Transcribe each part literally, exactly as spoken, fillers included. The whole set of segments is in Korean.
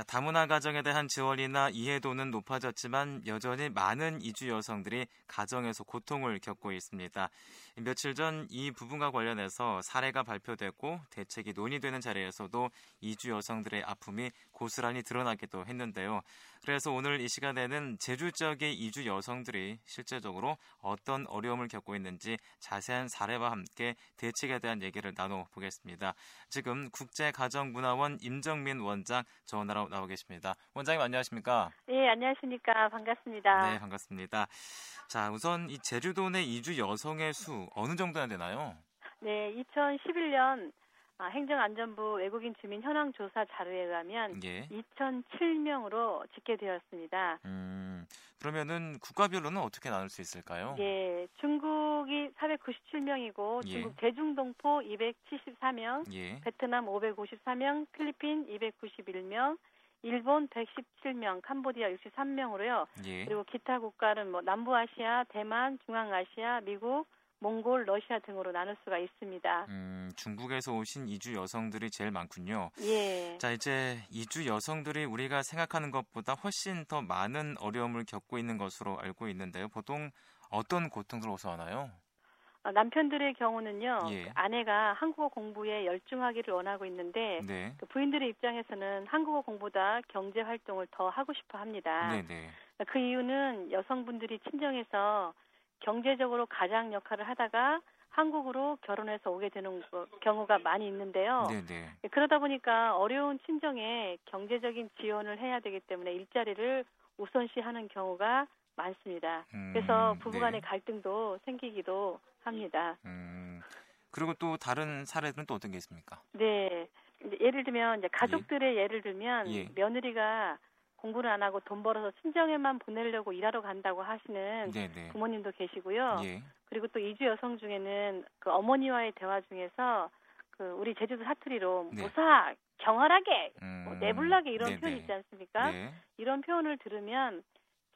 자, 다문화 가정에 대한 지원이나 이해도는 높아졌지만 여전히 많은 이주 여성들이 가정에서 고통을 겪고 있습니다. 며칠 전 이 부분과 관련해서 사례가 발표되고 대책이 논의되는 자리에서도 이주 여성들의 아픔이 고스란히 드러나기도 했는데요. 그래서 오늘 이 시간에는 제주 지역의 이주 여성들이 실제적으로 어떤 어려움을 겪고 있는지 자세한 사례와 함께 대책에 대한 얘기를 나눠보겠습니다. 지금 국제가정문화원 임정민 원장 전화로 나와 계십니다. 원장님 안녕하십니까? 네, 안녕하십니까? 반갑습니다. 네, 반갑습니다. 자, 우선 이 제주도 내 이주 여성의 수 어느 정도나 되나요? 네, 이천십일 년 행정안전부 외국인 주민 현황 조사 자료에 의하면 예. 이천칠 명으로 집계되었습니다. 음, 그러면은 국가별로는 어떻게 나눌 수 있을까요? 예, 중국이 사백구십칠 명이고 예. 중국 대중동포 이백칠십사 명, 예. 베트남 오백오십사 명, 필리핀 이백구십일 명, 일본 백십칠 명, 캄보디아 육십삼 명으로요. 예. 그리고 기타 국가는 뭐 남부아시아, 대만, 중앙아시아, 미국, 몽골, 러시아 등으로 나눌 수가 있습니다. 음, 중국에서 오신 이주 여성들이 제일 많군요. 예. 자, 이제 이주 여성들이 우리가 생각하는 것보다 훨씬 더 많은 어려움을 겪고 있는 것으로 알고 있는데요. 보통 어떤 고통을 호소하나요? 어, 남편들의 경우는요. 예. 그 아내가 한국어 공부에 열중하기를 원하고 있는데 네. 그 부인들의 입장에서는 한국어 공부보다 경제 활동을 더 하고 싶어 합니다. 네네. 그 이유는 여성분들이 친정에서 경제적으로 가장 역할을 하다가 한국으로 결혼해서 오게 되는 경우가 많이 있는데요. 네네. 그러다 보니까 어려운 친정에 경제적인 지원을 해야 되기 때문에 일자리를 우선시하는 경우가 많습니다. 음, 그래서 부부간의 네. 갈등도 생기기도 합니다. 음, 그리고 또 다른 사례들은 또 어떤 게 있습니까? 네, 예를 들면 이제 가족들의 예. 예를 들면 예. 며느리가 공부를 안 하고 돈 벌어서 친정에만 보내려고 일하러 간다고 하시는 네네. 부모님도 계시고요. 예. 그리고 또 이주 여성 중에는 그 어머니와의 대화 중에서 그 우리 제주도 사투리로 네. 무사, 경활하게, 음... 뭐 내불나게 이런 네네. 표현 있지 않습니까? 네. 이런 표현을 들으면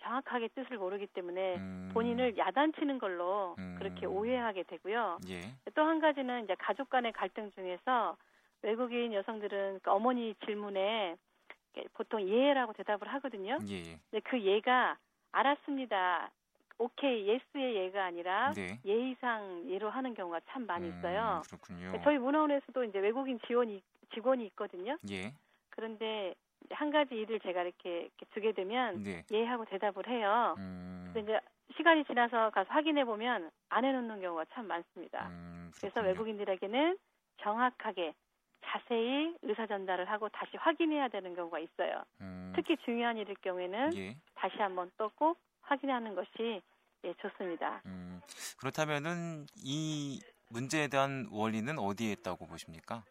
정확하게 뜻을 모르기 때문에 음... 본인을 야단치는 걸로 음... 그렇게 오해하게 되고요. 예. 또 한 가지는 이제 가족 간의 갈등 중에서 외국인 여성들은 그 어머니 질문에 보통 예라고 대답을 하거든요. 예. 근데 그 예가 알았습니다. 오케이, 예스의 예가 아니라 네. 예 이상 예로 하는 경우가 참 많이 있어요. 음, 그렇군요. 저희 문화원에서도 이제 외국인 지원이 직원이 있거든요. 예. 그런데 한 가지 일을 제가 이렇게, 이렇게 주게 되면 네. 예 하고 대답을 해요. 음. 근데 이제 시간이 지나서 가서 확인해 보면 안 해놓는 경우가 참 많습니다. 음, 그래서 외국인들에게는 정확하게 자세히 의사 전달을 하고 다시 확인해야 되는 경우가 있어요. 음. 특히 중요한 일일 경우에는 예. 다시 한번 또 꼭 확인하는 것이 예, 좋습니다. 음. 그렇다면은 이 문제에 대한 원인은 어디에 있다고 보십니까?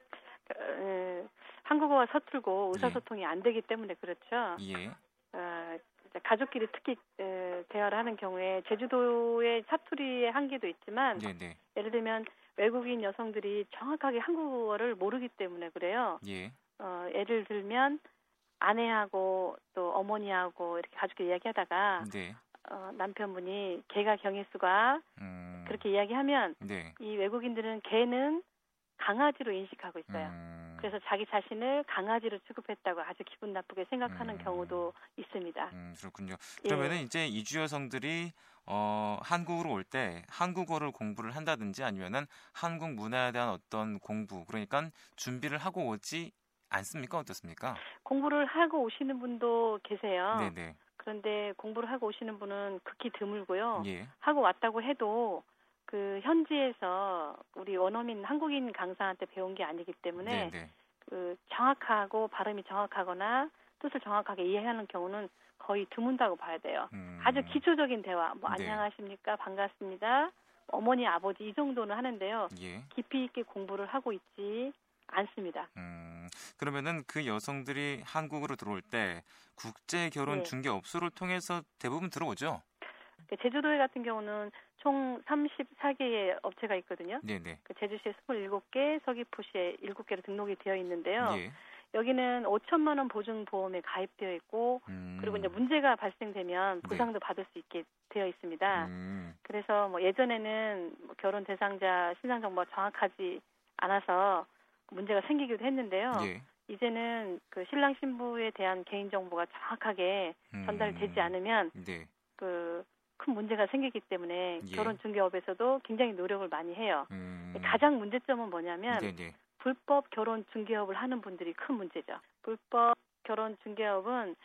어, 한국어가 서툴고 의사소통이 예. 안 되기 때문에 그렇죠. 예. 어, 가족끼리 특히 어, 대화를 하는 경우에 제주도의 사투리의 한계도 있지만 네네. 예를 들면 외국인 여성들이 정확하게 한국어를 모르기 때문에 그래요. 예. 어, 예를 들면 아내하고 또 어머니하고 이렇게 가족끼리 이야기하다가 네. 어, 남편분이 개가 경의수가 음... 그렇게 이야기하면 네. 이 외국인들은 개는 강아지로 인식하고 있어요. 음... 그래서 자기 자신을 강아지로 취급했다고 아주 기분 나쁘게 생각하는 음... 경우도 있습니다. 음, 그렇군요. 그러면은 예. 이제 이주 여성들이 어, 한국으로 올 때 한국어를 공부를 한다든지 아니면은 한국 문화에 대한 어떤 공부, 그러니까 준비를 하고 오지 않습니까? 어떻습니까? 공부를 하고 오시는 분도 계세요. 네네. 그런데 공부를 하고 오시는 분은 극히 드물고요. 예. 하고 왔다고 해도 그 현지에서 우리 원어민 한국인 강사한테 배운 게 아니기 때문에 네네. 그 정확하고 발음이 정확하거나 뜻을 정확하게 이해하는 경우는 거의 드문다고 봐야 돼요. 음... 아주 기초적인 대화, 뭐 네. 안녕하십니까, 반갑습니다, 어머니, 아버지 이 정도는 하는데요. 예. 깊이 있게 공부를 하고 있지 않습니다. 음, 그러면은 그 여성들이 한국으로 들어올 때 국제 결혼 네. 중개 업소를 통해서 대부분 들어오죠? 제주도에 같은 경우는 총 삼십사 개의 업체가 있거든요. 네네. 제주시에 이십칠 개, 서귀포시에 일곱 개로 등록이 되어 있는데요. 예. 여기는 오천만 원 보증보험에 가입되어 있고 음. 그리고 이제 문제가 발생되면 보상도 네. 받을 수 있게 되어 있습니다. 음. 그래서 뭐 예전에는 결혼 대상자 신상 정보가 정확하지 않아서 문제가 생기기도 했는데요. 예. 이제는 그 신랑 신부에 대한 개인 정보가 정확하게 음. 전달되지 않으면 네. 그 큰 문제가 생기기 때문에 예. 결혼 중개업에서도 굉장히 노력을 많이 해요. 음. 가장 문제점은 뭐냐면 네네. 불법 결혼 중개업을 하는 분들이 큰 문제죠. 불법 결혼 중개업은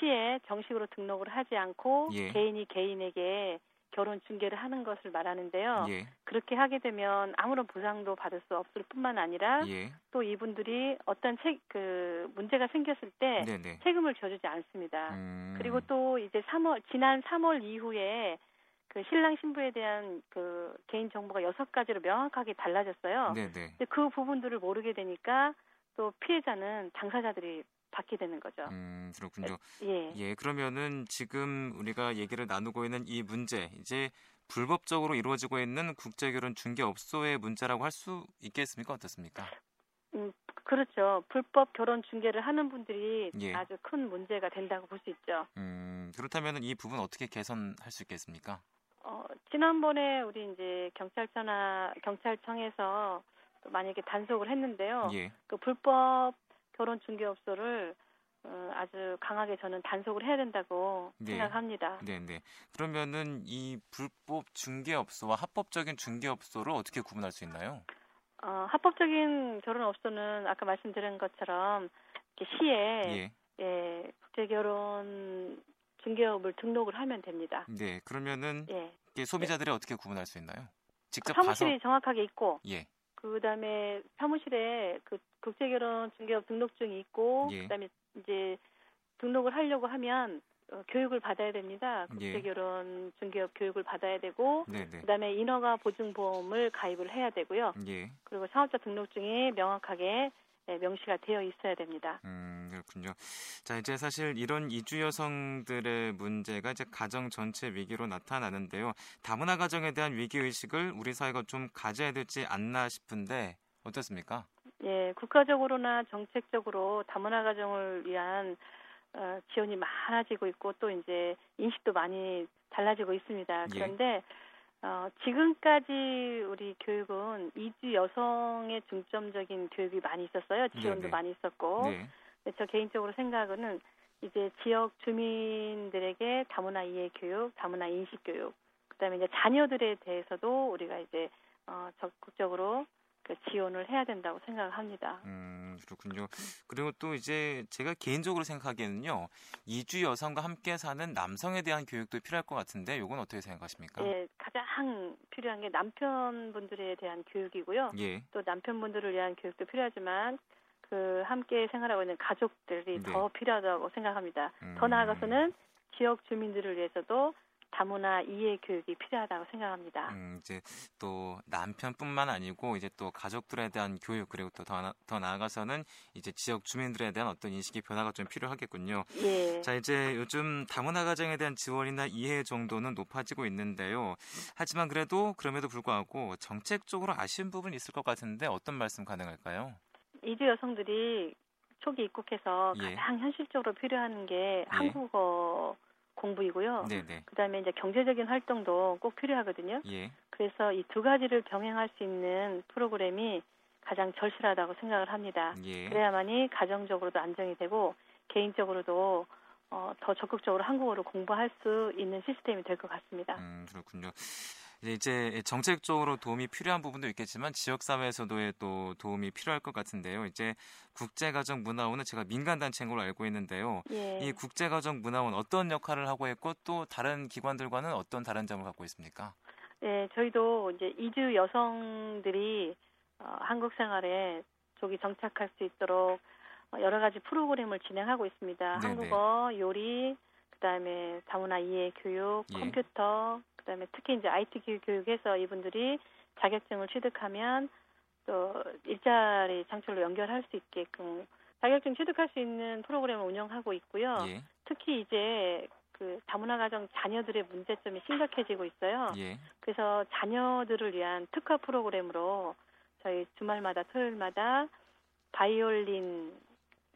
시에 정식으로 등록을 하지 않고 예. 개인이 개인에게 결혼 중개를 하는 것을 말하는데요. 예. 그렇게 하게 되면 아무런 보상도 받을 수 없을 뿐만 아니라 예. 또 이분들이 어떤 책, 그 문제가 생겼을 때 네네. 세금을 져주지 않습니다. 음. 그리고 또 이제 삼월 지난 삼월 이후에 그 신랑 신부에 대한 그 개인 정보가 여섯 가지로 명확하게 달라졌어요. 네네. 근데 그 부분들을 모르게 되니까 또 피해자는 당사자들이 받게 되는 거죠. 음, 그렇군요. 예. 예, 그러면은 지금 우리가 얘기를 나누고 있는 이 문제, 이제 불법적으로 이루어지고 있는 국제결혼 중개업소의 문제라고 할 수 있겠습니까? 어떻습니까? 음, 그렇죠. 불법 결혼 중개를 하는 분들이 예. 아주 큰 문제가 된다고 볼 수 있죠. 음, 그렇다면은 이 부분 어떻게 개선할 수 있겠습니까? 어, 지난번에 우리 이제 경찰서나 경찰청에서 만약에 단속을 했는데요. 예. 그 불법 결혼 중개업소를 어, 아주 강하게 저는 단속을 해야 된다고 네. 생각합니다. 네, 네. 그러면은 이 불법 중개업소와 합법적인 중개업소를 어떻게 구분할 수 있나요? 어, 합법적인 결혼업소는 아까 말씀드린 것처럼 이렇게 시에 예. 예, 국제결혼 중개업을 등록을 하면 됩니다. 네, 그러면은 예. 이게 소비자들이 예. 어떻게 구분할 수 있나요? 직접 사무실이 가서... 정확하게 있고. 예. 그다음에 사무실에 그 국제결혼 중개업 등록증이 있고 예. 그다음에 이제 등록을 하려고 하면 어, 교육을 받아야 됩니다. 국제결혼 중개업 교육을 받아야 되고 네네. 그다음에 인허가 보증보험을 가입을 해야 되고요. 예. 그리고 사업자 등록증이 명확하게 네, 명시가 되어 있어야 됩니다. 음, 그렇군요. 자, 이제 사실 이런 이주 여성들의 문제가 이제 가정 전체 위기로 나타나는데요. 다문화 가정에 대한 위기 의식을 우리 사회가 좀 가져야 되지 않나 싶은데 어떻습니까? 예, 국가적으로나 정책적으로 다문화 가정을 위한 어, 지원이 많아지고 있고 또 이제 인식도 많이 달라지고 있습니다. 그런데 예. 어, 지금까지 우리 교육은 이주 여성의 중점적인 교육이 많이 있었어요. 지원도 네네. 많이 있었고. 네. 저 개인적으로 생각은 이제 지역 주민들에게 다문화 이해 교육, 다문화 인식 교육, 그다음에 이제 자녀들에 대해서도 우리가 이제 어, 적극적으로 그 지원을 해야 된다고 생각합니다. 음, 그렇군요. 그리고 또 이제 제가 개인적으로 생각하기에는요, 이주 여성과 함께 사는 남성에 대한 교육도 필요할 것 같은데, 이건 어떻게 생각하십니까? 예, 가장 필요한 게 남편분들에 대한 교육이고요. 예. 또 남편분들을 위한 교육도 필요하지만, 그 함께 생활하고 있는 가족들이 네. 더 필요하다고 생각합니다. 음. 더 나아가서는 지역 주민들을 위해서도 다문화 이해 교육이 필요하다고 생각합니다. 음, 이제 또 남편뿐만 아니고 이제 또 가족들에 대한 교육 그리고 또 더 더 나아가서는 이제 지역 주민들에 대한 어떤 인식의 변화가 좀 필요하겠군요. 예. 자, 이제 요즘 다문화 가정에 대한 지원이나 이해 정도는 높아지고 있는데요. 하지만 그래도 그럼에도 불구하고 정책적으로 아쉬운 부분이 있을 것 같은데 어떤 말씀 가능할까요? 이주 여성들이 초기 입국해서 가장 예. 현실적으로 필요한 게 예. 한국어 공부이고요. 네네. 그다음에 이제 경제적인 활동도 꼭 필요하거든요. 예. 그래서 이 두 가지를 병행할 수 있는 프로그램이 가장 절실하다고 생각을 합니다. 예. 그래야만이 가정적으로도 안정이 되고 개인적으로도 어, 더 적극적으로 한국어를 공부할 수 있는 시스템이 될 것 같습니다. 음, 그렇군요. 이제 정책적으로 도움이 필요한 부분도 있겠지만 지역사회에서도의 또 도움이 필요할 것 같은데요. 이제 국제가정문화원은 제가 민간단체인 걸로 알고 있는데요. 예. 이 국제가정문화원 어떤 역할을 하고 있고 또 다른 기관들과는 어떤 다른 점을 갖고 있습니까? 예, 저희도 이제 이주 여성들이 어, 한국 생활에 조기 정착할 수 있도록 여러 가지 프로그램을 진행하고 있습니다. 네네. 한국어, 요리, 그다음에 다문화 이해 교육, 예. 컴퓨터, 그다음에 특히 이제 아이티 교육에서 이분들이 자격증을 취득하면 또 일자리 창출로 연결할 수 있게끔 자격증 취득할 수 있는 프로그램을 운영하고 있고요. 예. 특히 이제 그 다문화 가정 자녀들의 문제점이 심각해지고 있어요. 예. 그래서 자녀들을 위한 특화 프로그램으로 저희 주말마다 토요일마다 바이올린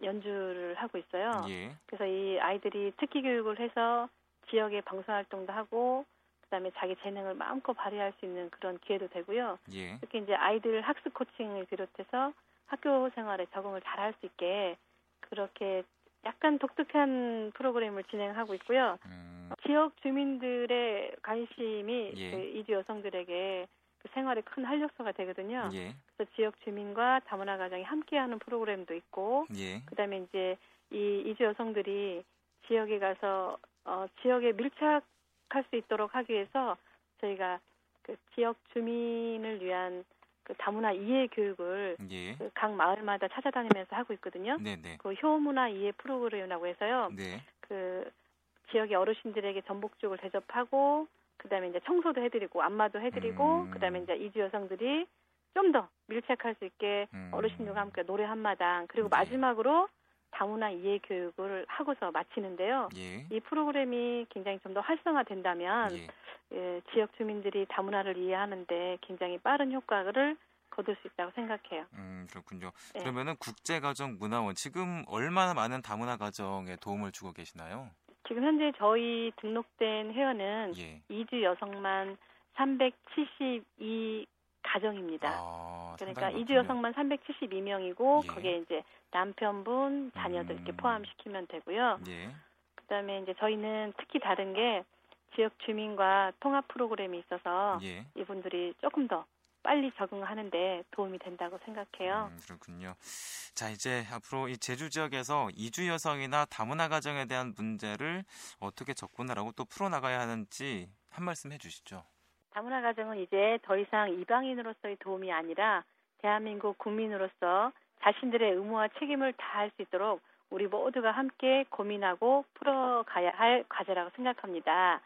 연주를 하고 있어요. 예. 그래서 이 아이들이 특기 교육을 해서 지역의 방송 활동도 하고 그다음에 자기 재능을 마음껏 발휘할 수 있는 그런 기회도 되고요. 예. 특히 이제 아이들 학습 코칭을 비롯해서 학교 생활에 적응을 잘 할 수 있게 그렇게 약간 독특한 프로그램을 진행하고 있고요. 음. 지역 주민들의 관심이 예. 그 이주 여성들에게 그 생활에 큰 활력소가 되거든요. 예. 그래서 지역 주민과 다문화 가정이 함께하는 프로그램도 있고, 예. 그다음에 이제 이 이주 여성들이 지역에 가서 어, 지역에 밀착할 수 있도록 하기 위해서 저희가 그 지역 주민을 위한 그 다문화 이해 교육을 예. 그 각 마을마다 찾아다니면서 하고 있거든요. 네네. 그 효문화 이해 프로그램이라고 해서요. 네. 그 지역의 어르신들에게 전복죽을 대접하고, 그다음에 이제 청소도 해드리고, 안마도 해드리고, 음. 그다음에 이제 이주 여성들이 좀 더 밀착할 수 있게 음. 어르신들과 함께 노래 한 마당, 그리고 네. 마지막으로 다문화 이해 교육을 하고서 마치는데요. 예. 이 프로그램이 굉장히 좀 더 활성화된다면 예. 예, 지역 주민들이 다문화를 이해하는데 굉장히 빠른 효과를 거둘 수 있다고 생각해요. 음, 그렇군요. 예. 그러면은 국제가정문화원 지금 얼마나 많은 다문화 가정에 도움을 주고 계시나요? 지금 현재 저희 등록된 회원은 예. 이주 여성만 삼백칠십이 가정입니다. 아, 그러니까 이주 여성만 삼백칠십이 명이고 예. 거기에 이제 남편분, 자녀들 음. 이렇게 포함시키면 되고요. 예. 그다음에 이제 저희는 특히 다른 게 지역 주민과 통합 프로그램이 있어서 예. 이분들이 조금 더 빨리 적응하는데 도움이 된다고 생각해요. 음, 그렇군요. 자, 이제 앞으로 이 제주 지역에서 이주 여성이나 다문화 가정에 대한 문제를 어떻게 접근하라고 또 풀어나가야 하는지 한 말씀 해주시죠. 다문화 가정은 이제 더 이상 이방인으로서의 도움이 아니라 대한민국 국민으로서 자신들의 의무와 책임을 다할 수 있도록 우리 모두가 함께 고민하고 풀어가야 할 과제라고 생각합니다.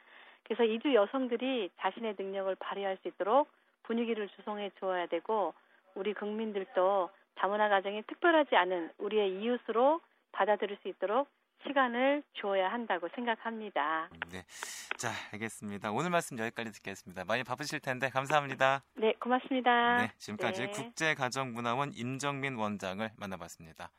그래서 이주 여성들이 자신의 능력을 발휘할 수 있도록 분위기를 조성해 주어야 되고, 우리 국민들도 다문화 가정이 특별하지 않은 우리의 이웃으로 받아들일 수 있도록 시간을 주어야 한다고 생각합니다. 네, 자, 알겠습니다. 오늘 말씀 여기까지 듣겠습니다. 많이 바쁘실 텐데 감사합니다. 네, 고맙습니다. 네, 지금까지 네. 국제가정문화원 임정민 원장을 만나봤습니다.